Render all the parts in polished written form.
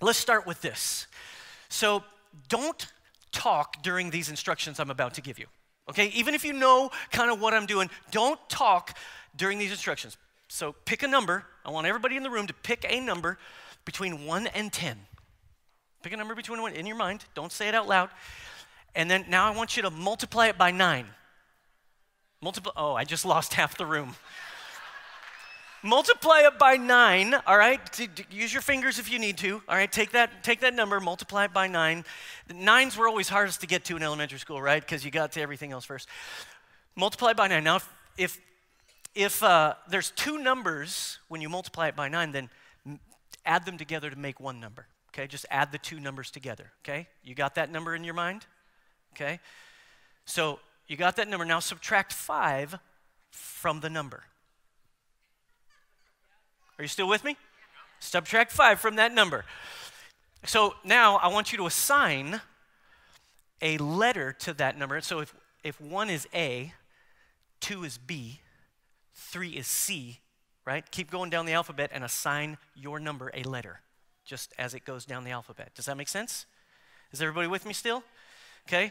Let's start with this. So don't talk during these instructions I'm about to give you, okay? Even if you know kind of what I'm doing, don't talk during these instructions. So pick a number. I want everybody in the room to pick a number between 1 and 10. Pick a number between 1 in your mind. Don't say it out loud. And then now I want you to multiply it by 9. Oh, I just lost half the room. Multiply it by 9, all right? Use your fingers if you need to, all right? Take that number, multiply it by 9. The 9s were always hardest to get to in elementary school, right? Because you got to everything else first. Multiply it by 9. Now, if there's two numbers when you multiply it by 9, then add them together to make one number, okay? Just add the two numbers together, okay? You got that number in your mind, okay? So you got that number. Now subtract 5 from the number. Are you still with me? Yeah. Subtract 5 from that number. So now I want you to assign a letter to that number. So if 1 is A, 2 is B, 3 is C, right? Keep going down the alphabet and assign your number a letter just as it goes down the alphabet. Does that make sense? Is everybody with me still? Okay.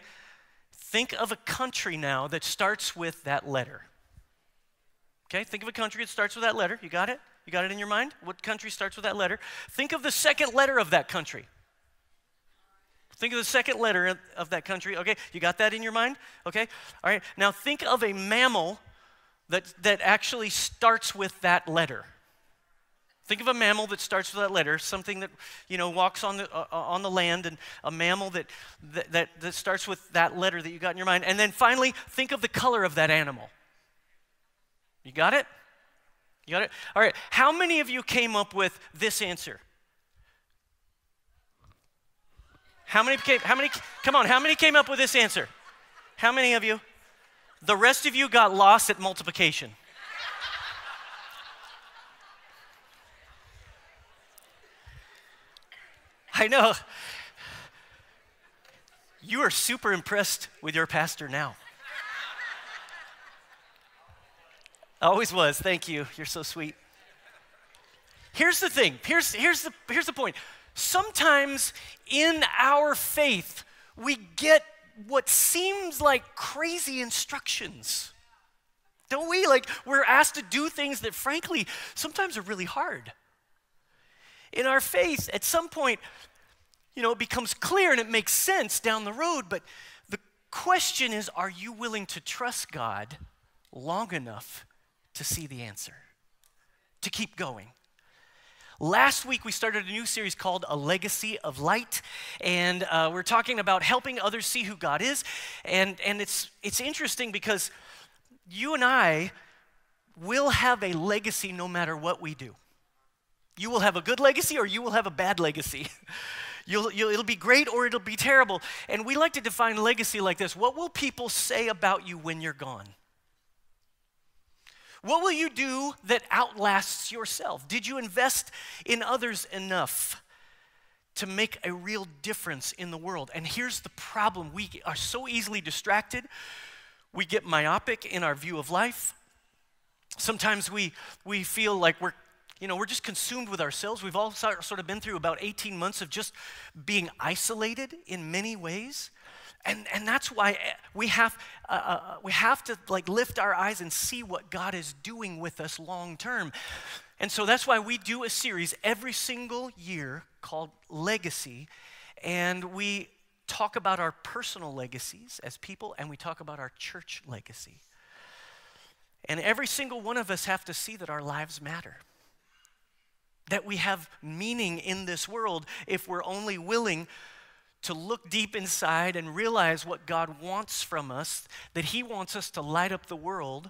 Think of a country now that starts with that letter. Okay, think of a country that starts with that letter. You got it? You got it in your mind? What country starts with that letter? Think of the second letter of that country. Think of the second letter of that country. Okay, you got that in your mind? Okay, all right. Now think of a mammal that actually starts with that letter. Think of a mammal that starts with that letter, something that, you know, walks on the land, and a mammal that starts with that letter that you got in your mind. And then finally, think of the color of that animal. You got it? You got it? All right. How many of you came up with this answer? How many came up with this answer? How many of you? The rest of you got lost at multiplication. I know. You are super impressed with your pastor now. I always was. Thank you. You're so sweet. Here's the thing. Here's the point. Sometimes in our faith, we get what seems like crazy instructions. Don't we? Like, we're asked to do things that, frankly, sometimes are really hard. In our faith, at some point, you know, it becomes clear and it makes sense down the road, but the question is, are you willing to trust God long enough to see the answer, to keep going? Last week, we started a new series called A Legacy of Light, and we're talking about helping others see who God is, and it's interesting because you and I will have a legacy no matter what we do. You will have a good legacy or you will have a bad legacy. It'll be great or it'll be terrible, and we like to define legacy like this. What will people say about you when you're gone? What will you do that outlasts yourself? Did you invest in others enough to make a real difference in the world? And here's the problem. We are so easily distracted. We get myopic in our view of life. Sometimes we feel like we're just consumed with ourselves. We've all sort of been through about 18 months of just being isolated in many ways. And that's why we have to like lift our eyes and see what God is doing with us long term. And so that's why we do a series every single year called Legacy, and we talk about our personal legacies as people, and we talk about our church legacy. And every single one of us have to see that our lives matter, that we have meaning in this world if we're only willing to look deep inside and realize what God wants from us, that He wants us to light up the world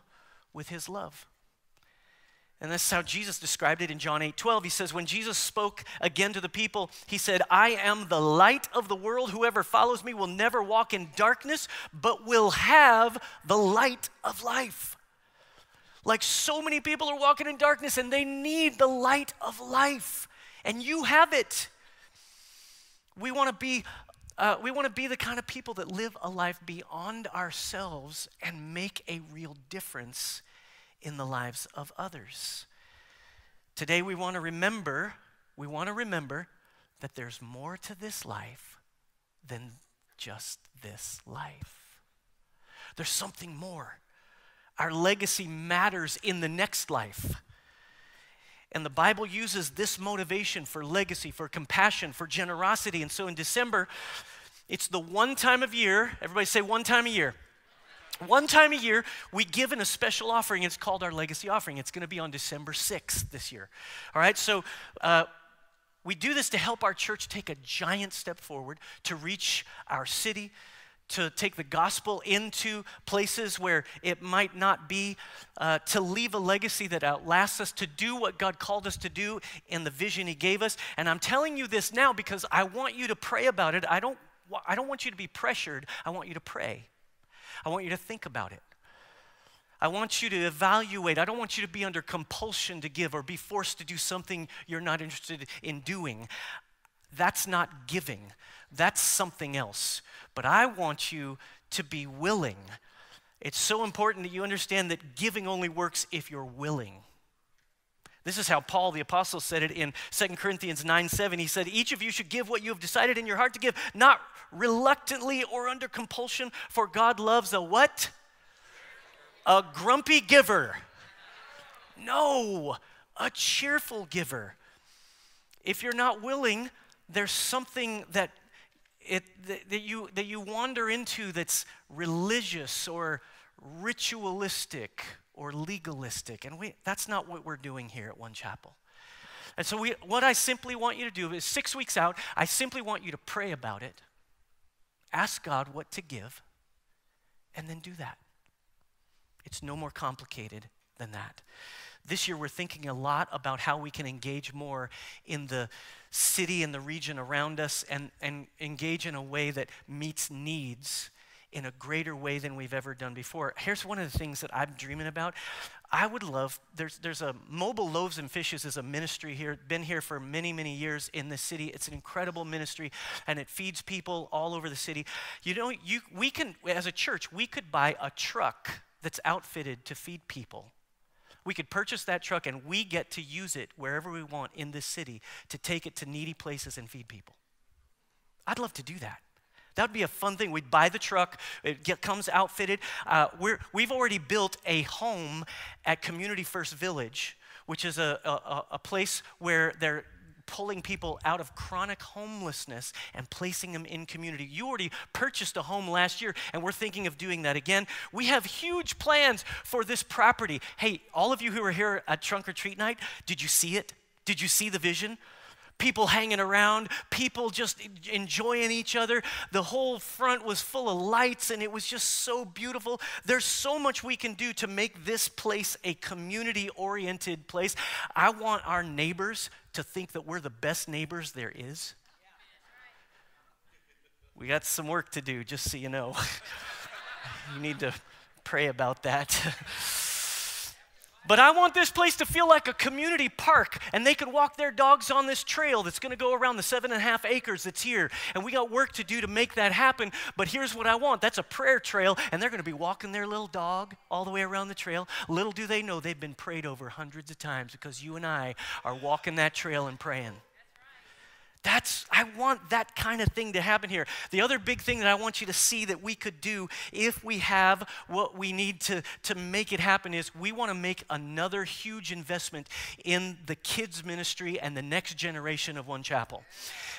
with His love. And that's how Jesus described it in John 8:12. He says, when Jesus spoke again to the people, He said, I am the light of the world. Whoever follows me will never walk in darkness, but will have the light of life. Like, so many people are walking in darkness and they need the light of life. And you have it. We want to be the kind of people that live a life beyond ourselves and make a real difference in the lives of others. Today we want to remember that there's more to this life than just this life. There's something more. Our legacy matters in the next life. And the Bible uses this motivation for legacy, for compassion, for generosity. And so in December, it's the one time of year, everybody say one time a year. One time a year, we give in a special offering. It's called our legacy offering. It's going to be on December 6th this year. All right, so we do this to help our church take a giant step forward, to reach our city, to take the gospel into places where it might not be, to leave a legacy that outlasts us, to do what God called us to do in the vision He gave us. And I'm telling you this now because I want you to pray about it. I don't want you to be pressured. I want you to pray. I want you to think about it. I want you to evaluate. I don't want you to be under compulsion to give or be forced to do something you're not interested in doing. That's not giving. That's something else. But I want you to be willing. It's so important that you understand that giving only works if you're willing. This is how Paul the Apostle said it in 2 Corinthians 9:7. He said, each of you should give what you have decided in your heart to give, not reluctantly or under compulsion, for God loves a what? A grumpy giver. No, a cheerful giver. If you're not willing, there's something that you wander into that's religious or ritualistic or legalistic, and that's not what we're doing here at One Chapel. And so what I simply want you to do is 6 weeks out, I simply want you to pray about it, ask God what to give, and then do that. It's no more complicated than that. This year, we're thinking a lot about how we can engage more in the city and the region around us and engage in a way that meets needs in a greater way than we've ever done before. Here's one of the things that I'm dreaming about. I would love, there's a Mobile Loaves and Fishes is a ministry here, been here for many, many years in this city. It's an incredible ministry, and it feeds people all over the city. You know, we can, as a church, we could buy a truck that's outfitted to feed people. We could purchase that truck, and we get to use it wherever we want in this city to take it to needy places and feed people. I'd love to do that. That would be a fun thing. We'd buy the truck. It comes outfitted. We've already built a home at Community First Village, which is a place where they're pulling people out of chronic homelessness and placing them in community. You already purchased a home last year, and we're thinking of doing that again. We have huge plans for this property. Hey, all of you who are here at Trunk or Treat Night, did you see it? Did you see the vision? People hanging around, people just enjoying each other. The whole front was full of lights, and it was just so beautiful. There's so much we can do to make this place a community-oriented place. I want our neighbors to think that we're the best neighbors there is. We got some work to do, just so you know. You need to pray about that. But I want this place to feel like a community park, and they could walk their dogs on this trail that's going to go around the 7.5 acres that's here. And we got work to do to make that happen, but here's what I want. That's a prayer trail, and they're going to be walking their little dog all the way around the trail. Little do they know they've been prayed over hundreds of times because you and I are walking that trail and praying. I want that kind of thing to happen here. The other big thing that I want you to see that we could do if we have what we need to make it happen is we want to make another huge investment in the kids ministry and the next generation of One Chapel.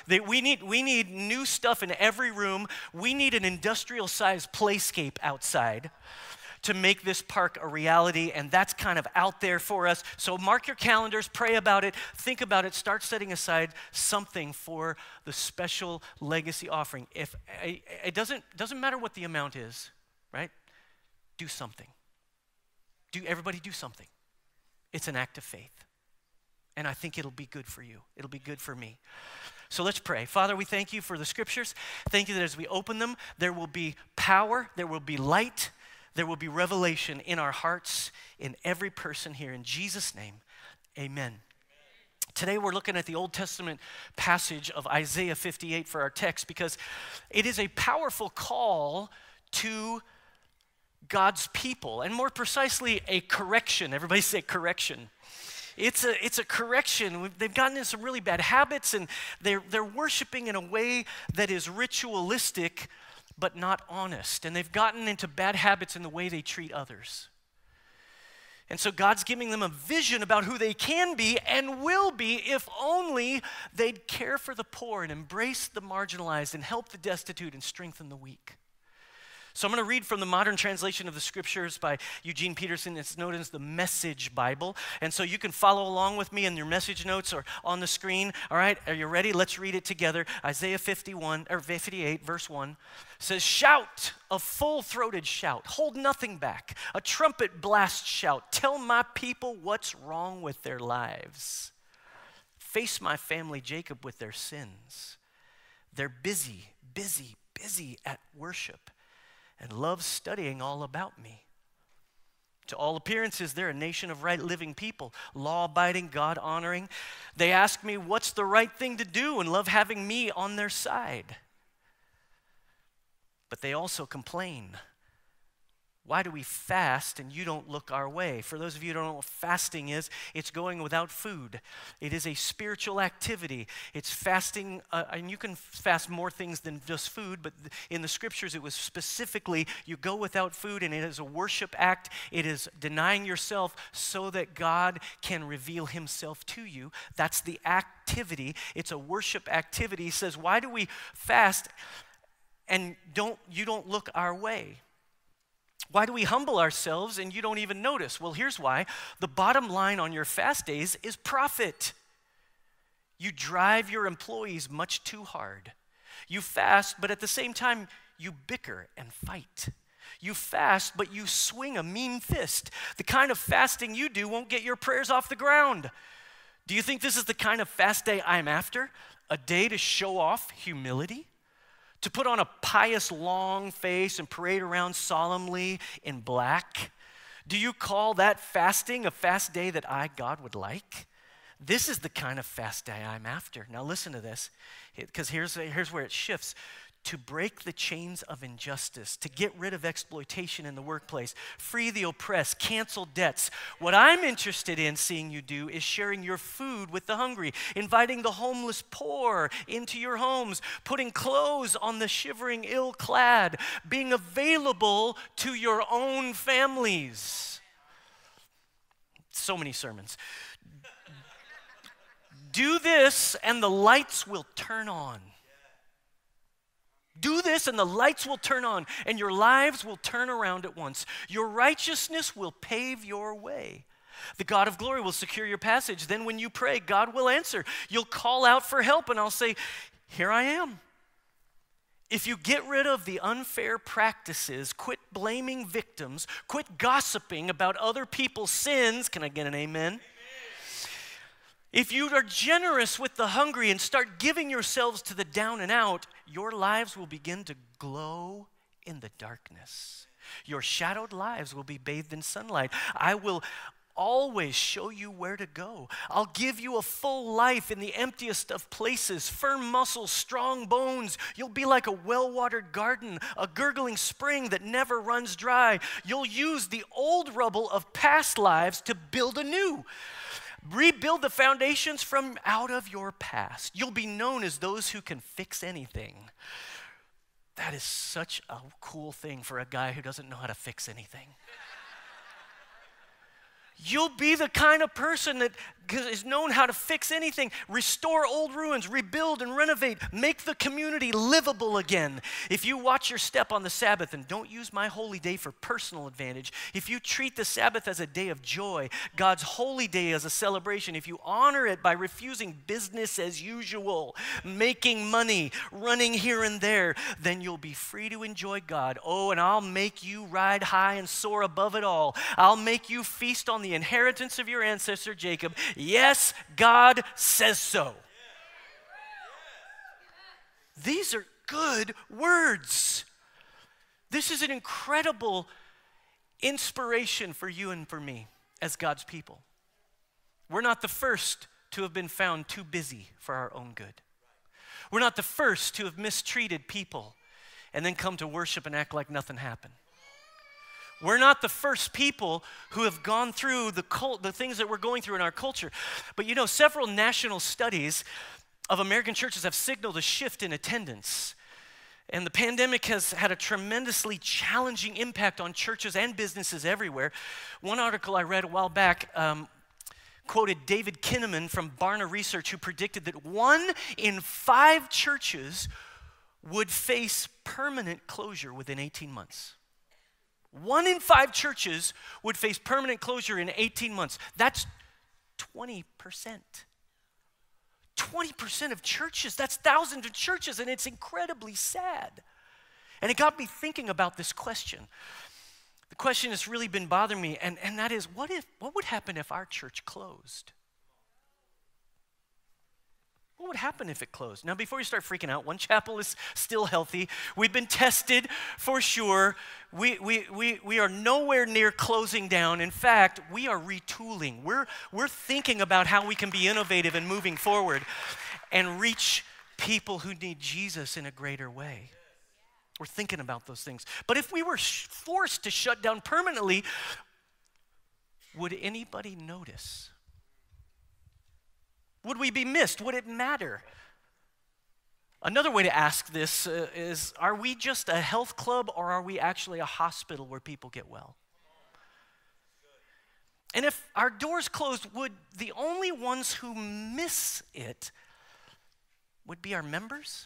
We need new stuff in every room. We need an industrial-sized playscape outside to make this park a reality, and that's kind of out there for us. So mark your calendars, pray about it, think about it, start setting aside something for the special legacy offering. If it doesn't matter what the amount is, right? Do something. Everybody do something. It's an act of faith, and I think it'll be good for you. It'll be good for me. So let's pray. Father, we thank you for the scriptures. Thank you that as we open them, there will be power, there will be light, there will be revelation in our hearts, in every person here. In Jesus' name, amen. Today we're looking at the Old Testament passage of Isaiah 58 for our text because it is a powerful call to God's people, and more precisely, a correction. Everybody say correction. It's a correction. They've gotten into some really bad habits, and they're worshiping in a way that is ritualistic but not honest. And they've gotten into bad habits in the way they treat others. And so God's giving them a vision about who they can be and will be if only they'd care for the poor and embrace the marginalized and help the destitute and strengthen the weak. So I'm going to read from the modern translation of the scriptures by Eugene Peterson. It's known as the Message Bible. And so you can follow along with me in your message notes or on the screen. All right, are you ready? Let's read it together. Isaiah 58, verse 1 says, "Shout, a full-throated shout, hold nothing back, a trumpet blast shout, tell my people what's wrong with their lives. Face my family Jacob with their sins. They're busy, busy, busy at worship, and love studying all about me. To all appearances, they're a nation of right-living people, law-abiding, God-honoring. They ask me what's the right thing to do and love having me on their side. But they also complain. Why do we fast and you don't look our way?" For those of you who don't know what fasting is, it's going without food. It is a spiritual activity. It's fasting, and you can fast more things than just food, but in the scriptures it was specifically you go without food, and it is a worship act. It is denying yourself so that God can reveal himself to you. That's the activity. It's a worship activity. He says, why do we fast and you don't look our way? Why do we humble ourselves and you don't even notice? Well, here's why. The bottom line on your fast days is profit. You drive your employees much too hard. You fast, but at the same time, you bicker and fight. You fast, but you swing a mean fist. The kind of fasting you do won't get your prayers off the ground. Do you think this is the kind of fast day I'm after? A day to show off humility? To put on a pious long face and parade around solemnly in black? Do you call that fasting a fast day that I, God, would like? This is the kind of fast day I'm after. Now listen to this, because here's where it shifts. To break the chains of injustice, to get rid of exploitation in the workplace, free the oppressed, cancel debts. What I'm interested in seeing you do is sharing your food with the hungry, inviting the homeless poor into your homes, putting clothes on the shivering ill-clad, being available to your own families. So many sermons. Do this and the lights will turn on. Do this and the lights will turn on and your lives will turn around at once. Your righteousness will pave your way. The God of glory will secure your passage. Then when you pray, God will answer. You'll call out for help and I'll say, here I am. If you get rid of the unfair practices, quit blaming victims, quit gossiping about other people's sins. Can I get an amen? If you are generous with the hungry and start giving yourselves to the down and out, your lives will begin to glow in the darkness. Your shadowed lives will be bathed in sunlight. I will always show you where to go. I'll give you a full life in the emptiest of places, firm muscles, strong bones. You'll be like a well-watered garden, a gurgling spring that never runs dry. You'll use the old rubble of past lives to build anew. Rebuild the foundations from out of your past. You'll be known as those who can fix anything. That is such a cool thing for a guy who doesn't know how to fix anything. You'll be the kind of person that is known how to fix anything. Restore old ruins, rebuild and renovate. Make the community livable again. If you watch your step on the Sabbath and don't use my holy day for personal advantage, if you treat the Sabbath as a day of joy, God's holy day as a celebration, if you honor it by refusing business as usual, making money, running here and there, then you'll be free to enjoy God. Oh, and I'll make you ride high and soar above it all. I'll make you feast on the inheritance of your ancestor Jacob. Yes, God says so. These are good words. This is an incredible inspiration for you and for me as God's people. We're not the first to have been found too busy for our own good. We're not the first to have mistreated people and then come to worship and act like nothing happened. We're not the first people who have gone through the things that we're going through in our culture. But you know, several national studies of American churches have signaled a shift in attendance. And the pandemic has had a tremendously challenging impact on churches and businesses everywhere. One article I read a while back quoted David Kinnaman from Barna Research, who predicted that 1 in 5 churches would face permanent closure within 18 months. 1 in 5 churches would face permanent closure in 18 months. That's 20%. 20% of churches, that's thousands of churches, and it's incredibly sad. And it got me thinking about this question. The question that's really been bothering me, and that is, what would happen if our church closed? What would happen if it closed? Now, before you start freaking out, One Chapel is still healthy. We've been tested for sure. We are nowhere near closing down. In fact, we are retooling. We're thinking about how we can be innovative and moving forward and reach people who need Jesus in a greater way. We're thinking about those things. But if we were forced to shut down permanently, would anybody notice? Would we be missed? Would it matter? Another way to ask this is, are we just a health club, or are we actually a hospital where people get well? And if our doors closed, would the only ones who miss it would be our members?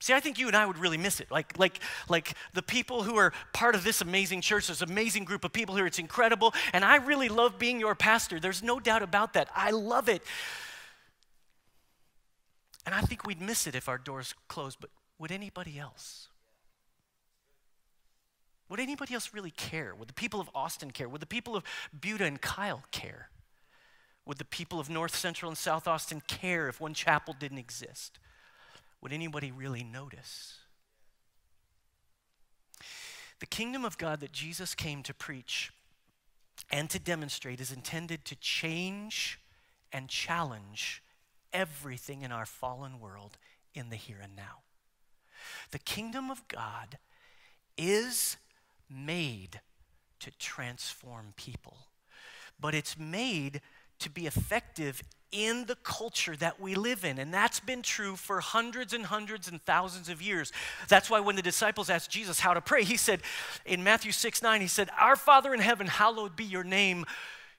See, I think you and I would really miss it. Like the people who are part of this amazing church, this amazing group of people here, it's incredible, and I really love being your pastor. There's no doubt about that. I love it. And I think we'd miss it if our doors closed, but would anybody else? Would anybody else really care? Would the people of Austin care? Would the people of Buda and Kyle care? Would the people of North Central and South Austin care if One Chapel didn't exist? Would anybody really notice? The kingdom of God that Jesus came to preach and to demonstrate is intended to change and challenge everything in our fallen world in the here and now. The kingdom of God is made to transform people, but it's made to be effective in the culture that we live in. And that's been true for hundreds and hundreds and thousands of years. That's why when the disciples asked Jesus how to pray, he said in Matthew 6:9, he said, "Our Father in heaven, hallowed be your name.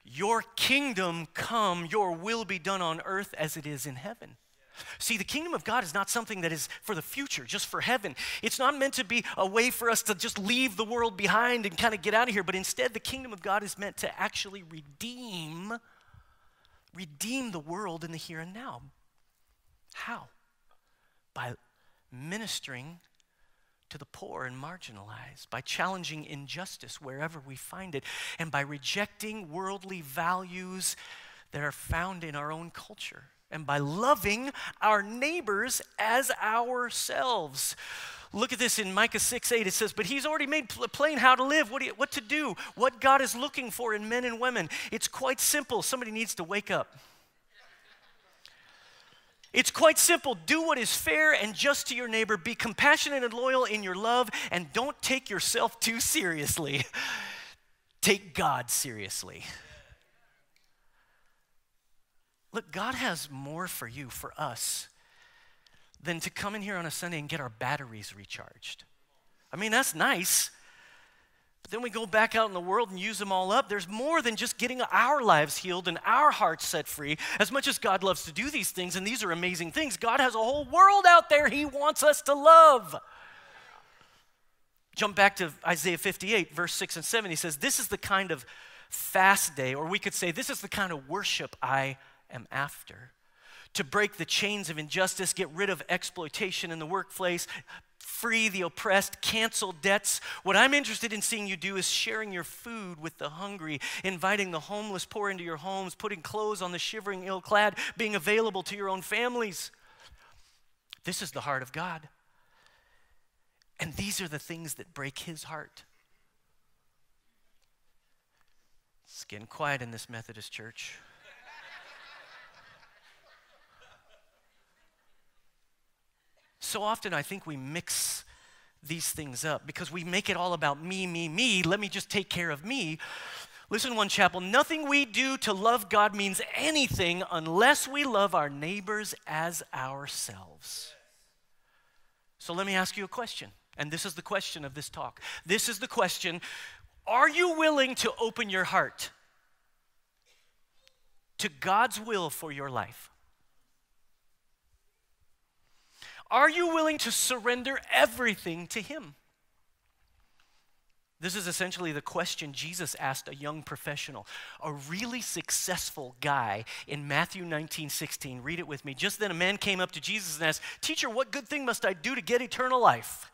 Your kingdom come, your will be done on earth as it is in heaven." See, the kingdom of God is not something that is for the future, just for heaven. It's not meant to be a way for us to just leave the world behind and kind of get out of here, but instead the kingdom of God is meant to actually redeem the world in the here and now. How? By ministering to the poor and marginalized, by challenging injustice wherever we find it, and by rejecting worldly values that are found in our own culture, and by loving our neighbors as ourselves. Look at this in Micah 6:8. It says, "But he's already made plain how to live, what to do, what God is looking for in men and women." It's quite simple. Somebody needs to wake up. It's quite simple. Do what is fair and just to your neighbor. Be compassionate and loyal in your love, and don't take yourself too seriously. Take God seriously. Look, God has more for you, for us, than to come in here on a Sunday and get our batteries recharged. I mean, that's nice, but then we go back out in the world and use them all up. There's more than just getting our lives healed and our hearts set free. As much as God loves to do these things, and these are amazing things, God has a whole world out there he wants us to love. Jump back to Isaiah 58, verse 6 and 7. He says, "This is the kind of fast day," or we could say, "This is the kind of worship I am after. To break the chains of injustice, get rid of exploitation in the workplace, free the oppressed, cancel debts. What I'm interested in seeing you do is sharing your food with the hungry, inviting the homeless poor into your homes, putting clothes on the shivering ill-clad, being available to your own families. This is the heart of God. And these are the things that break his heart." It's getting quiet in this Methodist church. So often I think we mix these things up because we make it all about me, me, me. Let me just take care of me. Listen, One Chapel, nothing we do to love God means anything unless we love our neighbors as ourselves. So let me ask you a question, and this is the question of this talk. This is the question: are you willing to open your heart to God's will for your life? Are you willing to surrender everything to Him? This is essentially the question Jesus asked a young professional, a really successful guy, in Matthew 19:16. Read it with me. Just then a man came up to Jesus and asked, "Teacher, what good thing must I do to get eternal life?"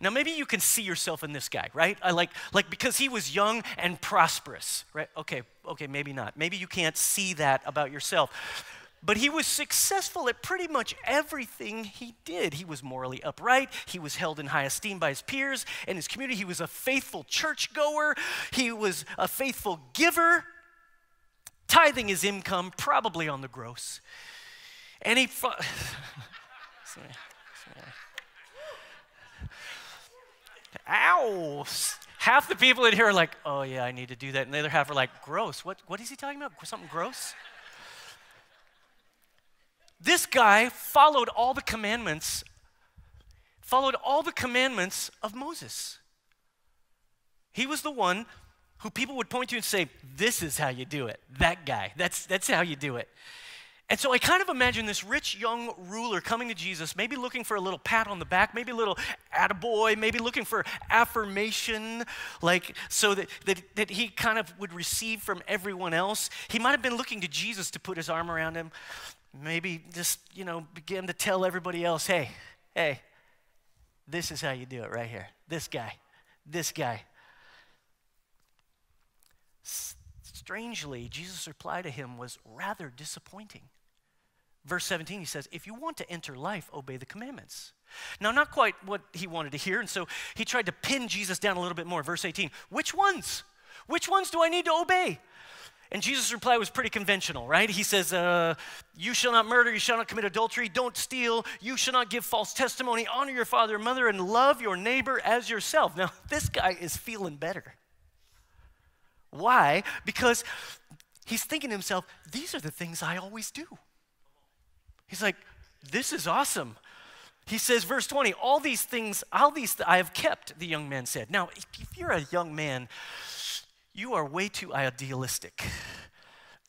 Now maybe you can see yourself in this guy, right? Like because he was young and prosperous, right? Okay, maybe not. Maybe you can't see that about yourself. But he was successful at pretty much everything he did. He was morally upright. He was held in high esteem by his peers and his community. He was a faithful churchgoer. He was a faithful giver, tithing his income, probably on the gross. And he... Ow! Half the people in here are like, oh yeah, I need to do that. And the other half are like, gross. What is he talking about? Something gross? This guy followed all the commandments of Moses. He was the one who people would point to and say, this is how you do it. That guy, that's how you do it. And so I kind of imagine this rich young ruler coming to Jesus, maybe looking for a little pat on the back, maybe a little attaboy, maybe looking for affirmation, like so that he kind of would receive from everyone else. He might have been looking to Jesus to put his arm around him, maybe just, begin to tell everybody else, hey, this is how you do it right here. This guy. Strangely, Jesus' reply to him was rather disappointing. Verse 17, he says, if you want to enter life, obey the commandments. Now, not quite what he wanted to hear, and so he tried to pin Jesus down a little bit more. Verse 18, which ones? Which ones do I need to obey? And Jesus' reply was pretty conventional, right? He says, you shall not murder, you shall not commit adultery, don't steal, you shall not give false testimony, honor your father and mother, and love your neighbor as yourself. Now, this guy is feeling better. Why? Because he's thinking to himself, these are the things I always do. He's like, this is awesome. He says, verse 20, all these I have kept, the young man said. Now, if you're a young man, you are way too idealistic.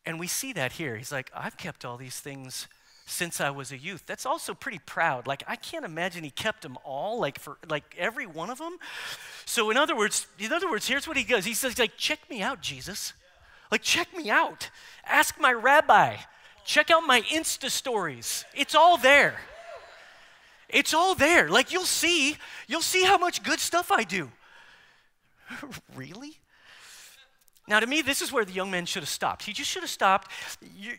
And we see that here. He's like, I've kept all these things since I was a youth. That's also pretty proud. Like, I can't imagine he kept them all, like every one of them. So in other words, here's what he goes. He says, like, check me out, Jesus. Like, check me out. Ask my rabbi. Check out my Insta stories. It's all there. It's all there. Like, you'll see how much good stuff I do. Really? Now, to me, this is where the young man should have stopped. He just should have stopped.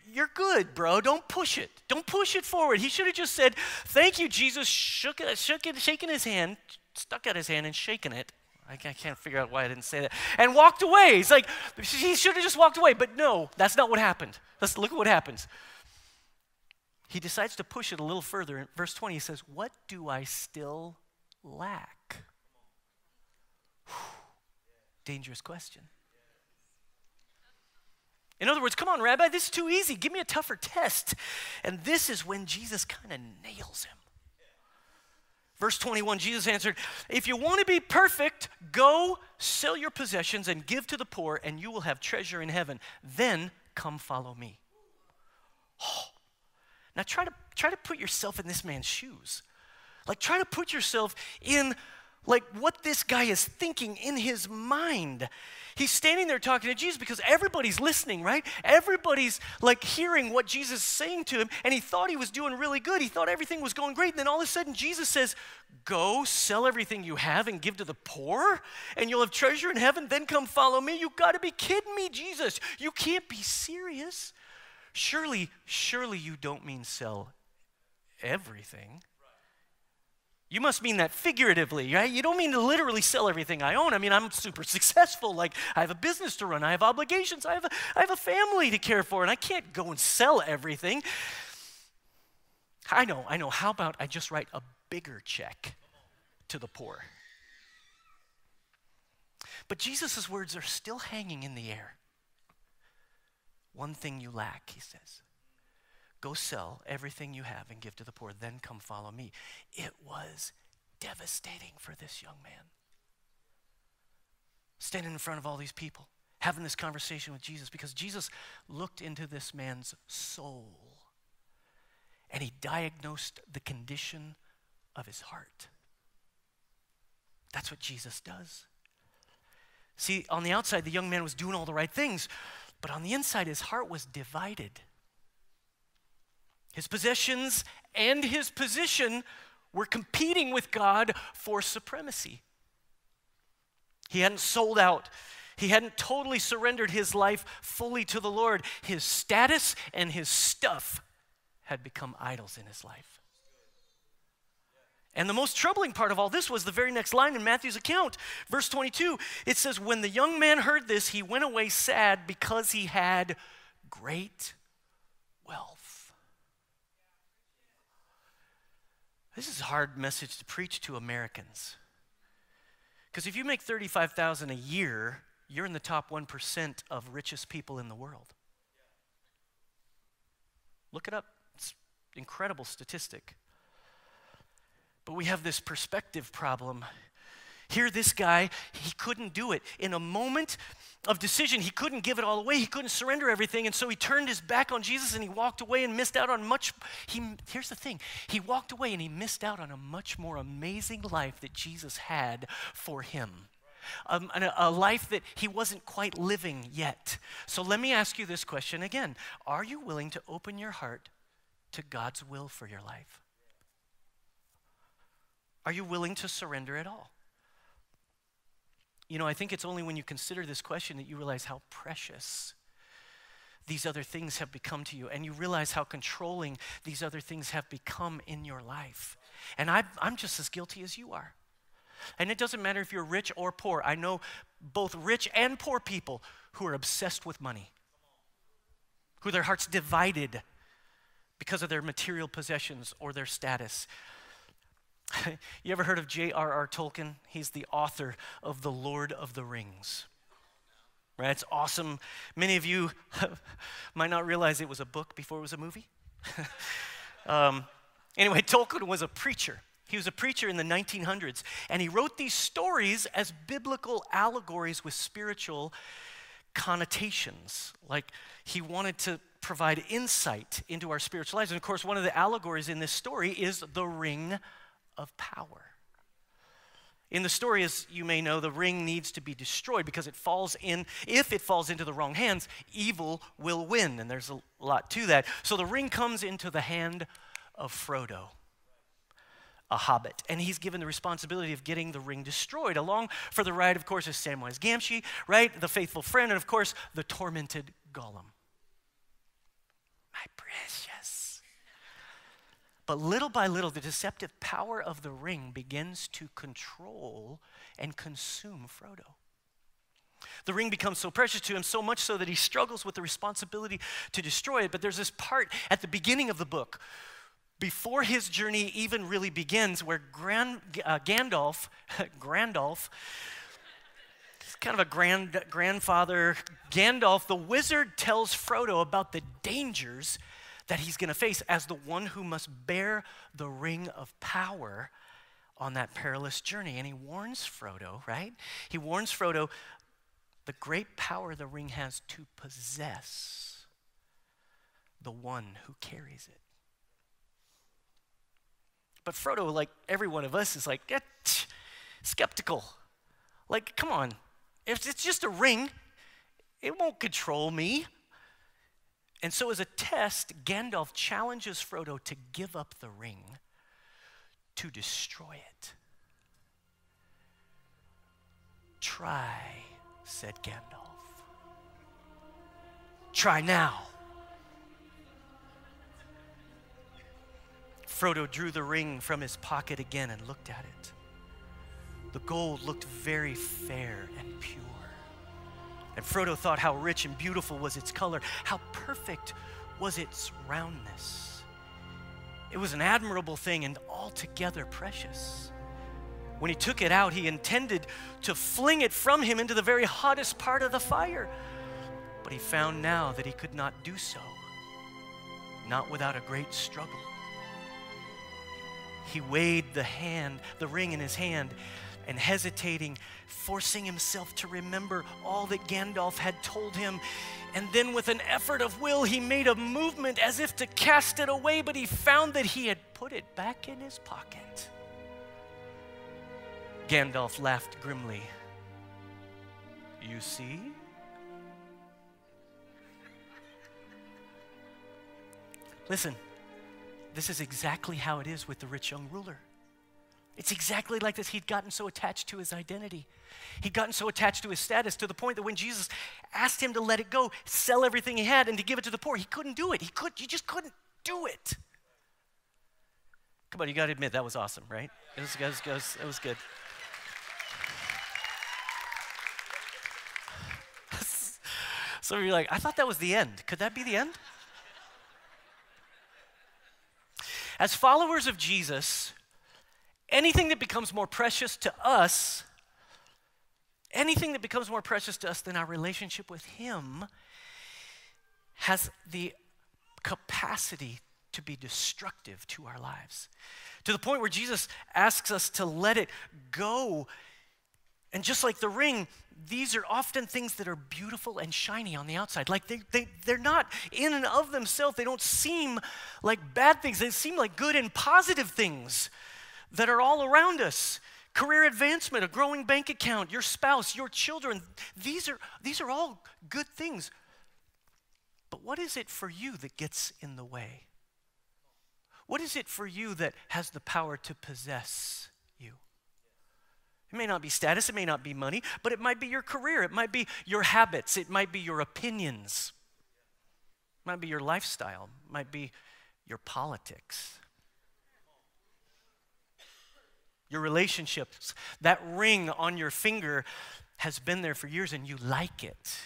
You're good, bro. Don't push it. Don't push it forward. He should have just said, thank you, Jesus, shaking his hand, stuck out his hand and shaking it. I can't figure out why I didn't say that. And walked away. He's like, he should have just walked away. But no, that's not what happened. Let's look at what happens. He decides to push it a little further. In verse 20, he says, what do I still lack? Dangerous question. In other words, come on, Rabbi, this is too easy. Give me a tougher test. And this is when Jesus kind of nails him. Verse 21, Jesus answered, if you want to be perfect, go sell your possessions and give to the poor, and you will have treasure in heaven. Then come follow me. Oh. Now try to put yourself in this man's shoes. Like, try to put yourself in, like, what this guy is thinking in his mind. He's standing there talking to Jesus because everybody's listening, right? Everybody's, like, hearing what Jesus is saying to him, and he thought he was doing really good. He thought everything was going great, and then all of a sudden Jesus says, go sell everything you have and give to the poor, and you'll have treasure in heaven, then come follow me. You've got to be kidding me, Jesus. You can't be serious. Surely you don't mean sell everything. You must mean that figuratively, right? You don't mean to literally sell everything I own. I mean, I'm super successful. Like, I have a business to run. I have obligations. I have a family to care for, and I can't go and sell everything. I know. How about I just write a bigger check to the poor. But Jesus' words are still hanging in the air. One thing you lack, he says. Go sell everything you have and give to the poor, then come follow me. It was devastating for this young man. Standing in front of all these people, having this conversation with Jesus, because Jesus looked into this man's soul and he diagnosed the condition of his heart. That's what Jesus does. See, on the outside, the young man was doing all the right things, but on the inside, his heart was divided. His possessions and his position were competing with God for supremacy. He hadn't sold out. He hadn't totally surrendered his life fully to the Lord. His status and his stuff had become idols in his life. And the most troubling part of all this was the very next line in Matthew's account. Verse 22, it says, when the young man heard this, he went away sad because he had great wealth. This is a hard message to preach to Americans. Because if you make $35,000 a year, you're in the top 1% of richest people in the world. Look it up. It's an incredible statistic. But we have this perspective problem. Here, this guy, he couldn't do it. In a moment of decision, he couldn't give it all away. He couldn't surrender everything. And so he turned his back on Jesus and he walked away and missed out on much. Here's the thing. He walked away and he missed out on a much more amazing life that Jesus had for him. A life that he wasn't quite living yet. So let me ask you this question again. Are you willing to open your heart to God's will for your life? Are you willing to surrender at all? You know, I think it's only when you consider this question that you realize how precious these other things have become to you, and you realize how controlling these other things have become in your life. And I'm just as guilty as you are. And it doesn't matter if you're rich or poor. I know both rich and poor people who are obsessed with money, who their hearts divided because of their material possessions or their status. You ever heard of J.R.R. Tolkien? He's the author of The Lord of the Rings. Right? It's awesome. Many of you might not realize it was a book before it was a movie. Anyway, Tolkien was a preacher. He was a preacher in the 1900s, and he wrote these stories as biblical allegories with spiritual connotations. Like, he wanted to provide insight into our spiritual lives. And, of course, one of the allegories in this story is the ring of power. In the story, as you may know, the ring needs to be destroyed because if it falls into the wrong hands, evil will win, and there's a lot to that. So the ring comes into the hand of Frodo, a hobbit, and he's given the responsibility of getting the ring destroyed. Along for the ride, of course, is Samwise Gamgee, right? The faithful friend, and of course, the tormented Gollum. My precious. But little by little, the deceptive power of the ring begins to control and consume Frodo. The ring becomes so precious to him, so much so that he struggles with the responsibility to destroy it. But there's this part at the beginning of the book, before his journey even really begins, where Gandalf, it's kind of a grandfather, Gandalf, the wizard, tells Frodo about the dangers that he's going to face as the one who must bear the ring of power on that perilous journey. And he warns Frodo, right? He warns Frodo the great power the ring has to possess the one who carries it. But Frodo, like every one of us, is like, skeptical. Like, come on, if it's just a ring, it won't control me. And so as a test, Gandalf challenges Frodo to give up the ring, to destroy it. Try, said Gandalf. Try now. Frodo drew the ring from his pocket again and looked at it. The gold looked very fair and pure. And Frodo thought how rich and beautiful was its color, how perfect was its roundness. It was an admirable thing and altogether precious. When he took it out, he intended to fling it from him into the very hottest part of the fire. But he found now that he could not do so, not without a great struggle. He weighed the ring in his hand, and hesitating, forcing himself to remember all that Gandalf had told him. And then with an effort of will, he made a movement as if to cast it away, but he found that he had put it back in his pocket. Gandalf laughed grimly. "You see? Listen, this is exactly how it is with the rich young ruler. It's exactly like this. He'd gotten so attached to his identity. He'd gotten so attached to his status to the point that when Jesus asked him to let it go, sell everything he had and to give it to the poor, he couldn't do it. He just couldn't do it. Come on, you got to admit, that was awesome, right? It was good. Some of you are like, I thought that was the end. Could that be the end? As followers of Jesus, anything that becomes more precious to us, anything that becomes more precious to us than our relationship with Him has the capacity to be destructive to our lives. To the point where Jesus asks us to let it go. And just like the ring, these are often things that are beautiful and shiny on the outside. Like they're not in and of themselves. They don't seem like bad things. They seem like good and positive things that are all around us. Career advancement, a growing bank account, your spouse, your children. These are all good things. But what is it for you that gets in the way? What is it for you that has the power to possess you? It may not be status, it may not be money, but it might be your career, it might be your habits, it might be your opinions, it might be your lifestyle, it might be your politics. Your relationships, that ring on your finger has been there for years and you like it.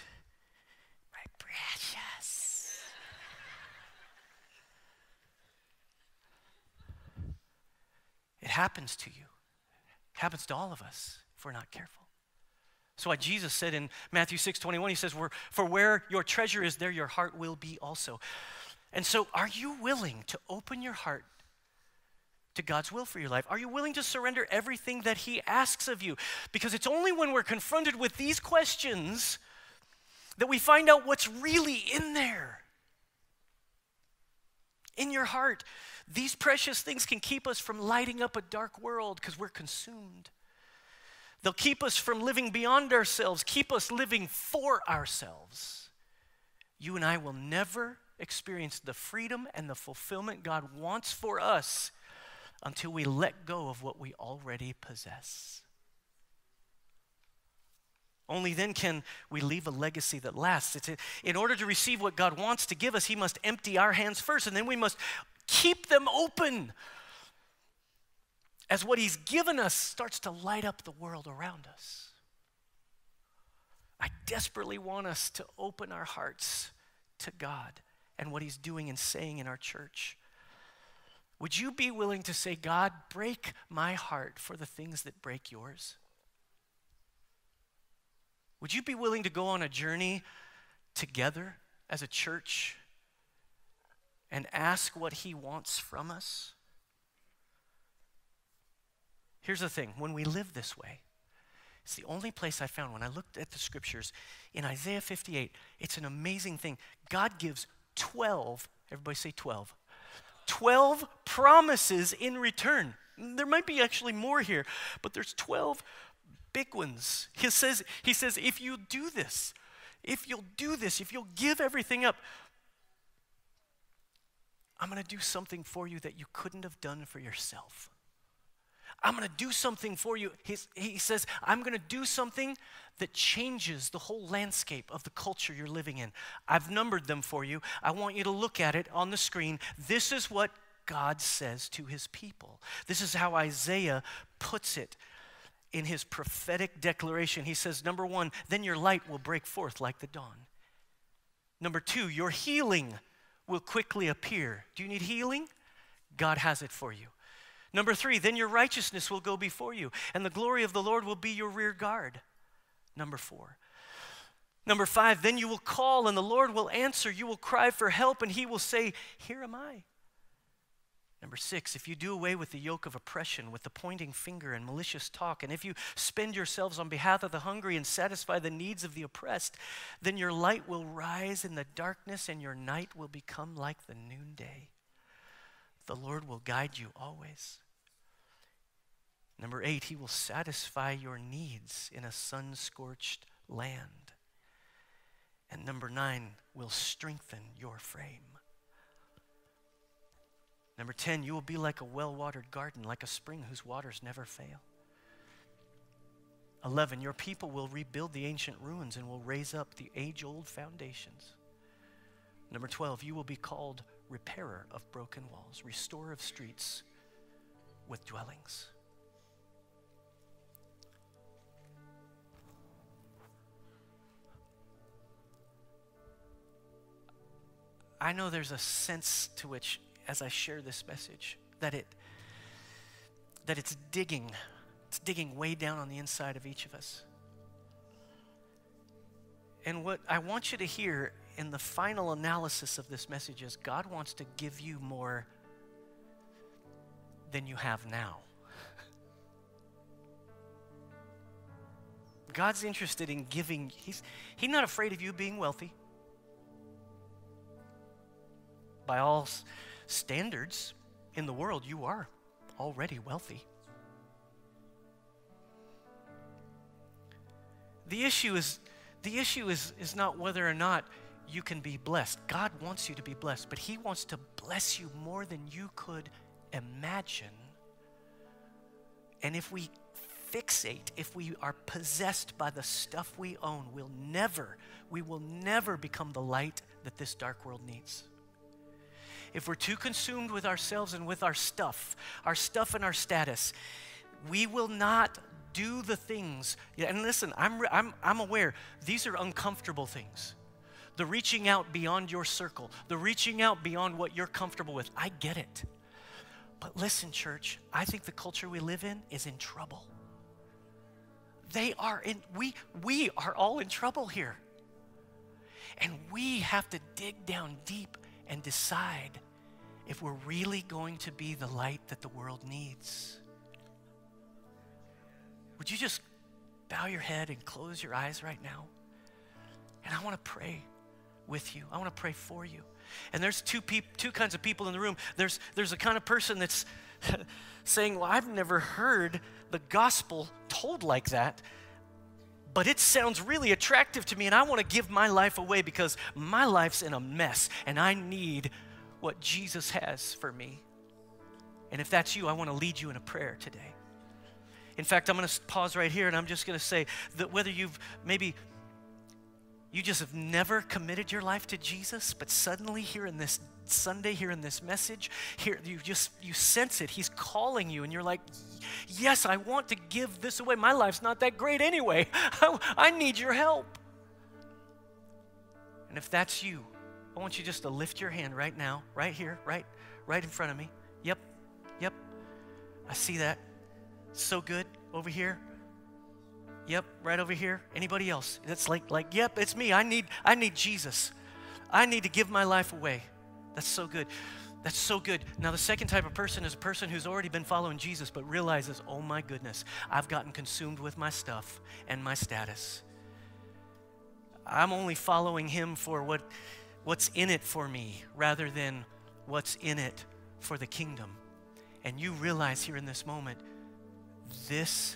My precious. It happens to you. It happens to all of us if we're not careful. That's why Jesus said in Matthew 6:21, he says, "For where your treasure is, there your heart will be also." And so are you willing to open your heart to God's will for your life? Are you willing to surrender everything that He asks of you? Because it's only when we're confronted with these questions that we find out what's really in there. In your heart, these precious things can keep us from lighting up a dark world because we're consumed. They'll keep us from living beyond ourselves, keep us living for ourselves. You and I will never experience the freedom and the fulfillment God wants for us until we let go of what we already possess. Only then can we leave a legacy that lasts. In order to receive what God wants to give us, He must empty our hands first, and then we must keep them open as what He's given us starts to light up the world around us. I desperately want us to open our hearts to God and what He's doing and saying in our church. Would you be willing to say, God, break my heart for the things that break yours? Would you be willing to go on a journey together as a church and ask what He wants from us? Here's the thing, when we live this way, it's the only place I found when I looked at the scriptures in Isaiah 58, it's an amazing thing. God gives 12, everybody say 12. 12 promises in return. There might be actually more here, but there's 12 big ones. He says, if you'll do this, if you'll give everything up, I'm going to do something for you that you couldn't have done for yourself. I'm going to do something for you. He says, I'm going to do something that changes the whole landscape of the culture you're living in. I've numbered them for you. I want you to look at it on the screen. This is what God says to His people. This is how Isaiah puts it in his prophetic declaration. He says, number one, then your light will break forth like the dawn. Number two, your healing will quickly appear. Do you need healing? God has it for you. Number three, then your righteousness will go before you, and the glory of the Lord will be your rear guard. Number four. Number five, then you will call and the Lord will answer. You will cry for help and he will say, here am I. Number six, if you do away with the yoke of oppression, with the pointing finger and malicious talk, and if you spend yourselves on behalf of the hungry and satisfy the needs of the oppressed, then your light will rise in the darkness and your night will become like the noonday. The Lord will guide you always. Number eight, he will satisfy your needs in a sun-scorched land. And number nine, will strengthen your frame. Number 10, you will be like a well-watered garden, like a spring whose waters never fail. 11, your people will rebuild the ancient ruins and will raise up the age-old foundations. Number 12, you will be called repairer of broken walls, restorer of streets with dwellings. I know there's a sense to which, as I share this message, that it's digging way down on the inside of each of us. And what I want you to hear in the final analysis of this message is God wants to give you more than you have now. God's interested in giving. He's not afraid of you being wealthy. By all standards in the world, you are already wealthy. The issue is not whether or not you can be blessed. God wants you to be blessed, but he wants to bless you more than you could imagine. And if we fixate, if we are possessed by the stuff we own, we will never become the light that this dark world needs. If we're too consumed with ourselves and with our stuff and our status, we will not do the things. And listen, I'm aware, these are uncomfortable things. The reaching out beyond your circle, the reaching out beyond what you're comfortable with. I get it. But listen, church, I think the culture we live in is in trouble. We are all in trouble here. And we have to dig down deep and decide if we're really going to be the light that the world needs. Would you just bow your head and close your eyes right now? And I want to pray with you. I want to pray for you. And there's two kinds of people in the room. There's a kind of person that's saying, well, I've never heard the gospel told like that, but it sounds really attractive to me and I want to give my life away because my life's in a mess and I need what Jesus has for me. And if that's you, I want to lead you in a prayer today. In fact, I'm going to pause right here and I'm just going to say that whether you just have never committed your life to Jesus, but suddenly here in this Sunday, here in this message, you sense it. He's calling you and you're like, yes, I want to give this away. My life's not that great anyway. I need your help. And if that's you, I want you just to lift your hand right now, right here, right in front of me. Yep. I see that. So good over here. Yep, right over here. Anybody else? That's like, yep, it's me. I need Jesus. I need to give my life away. That's so good. That's so good. Now, the second type of person is a person who's already been following Jesus but realizes, oh my goodness, I've gotten consumed with my stuff and my status. I'm only following him for what's in it for me rather than what's in it for the kingdom. And you realize here in this moment, this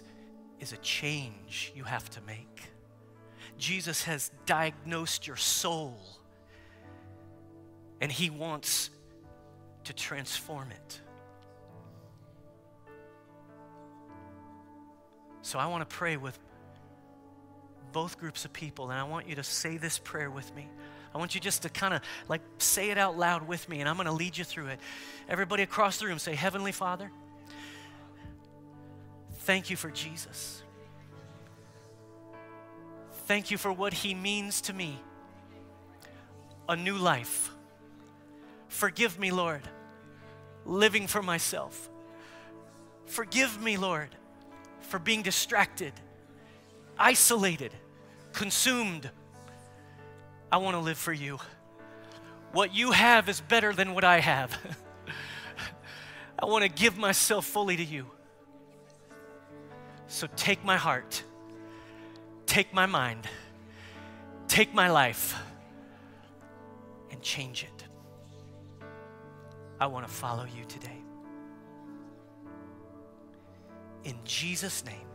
is a change you have to make. Jesus has diagnosed your soul and he wants to transform it. So I want to pray with both groups of people and I want you to say this prayer with me. I want you just to kind of like say it out loud with me and I'm going to lead you through it. Everybody across the room say, Heavenly Father, thank you for Jesus. Thank you for what he means to me. A new life. Forgive me, Lord, living for myself. Forgive me, Lord, for being distracted, isolated, consumed. I want to live for you. What you have is better than what I have. I want to give myself fully to you. So take my heart, take my mind, take my life, and change it. I want to follow you today. In Jesus' name.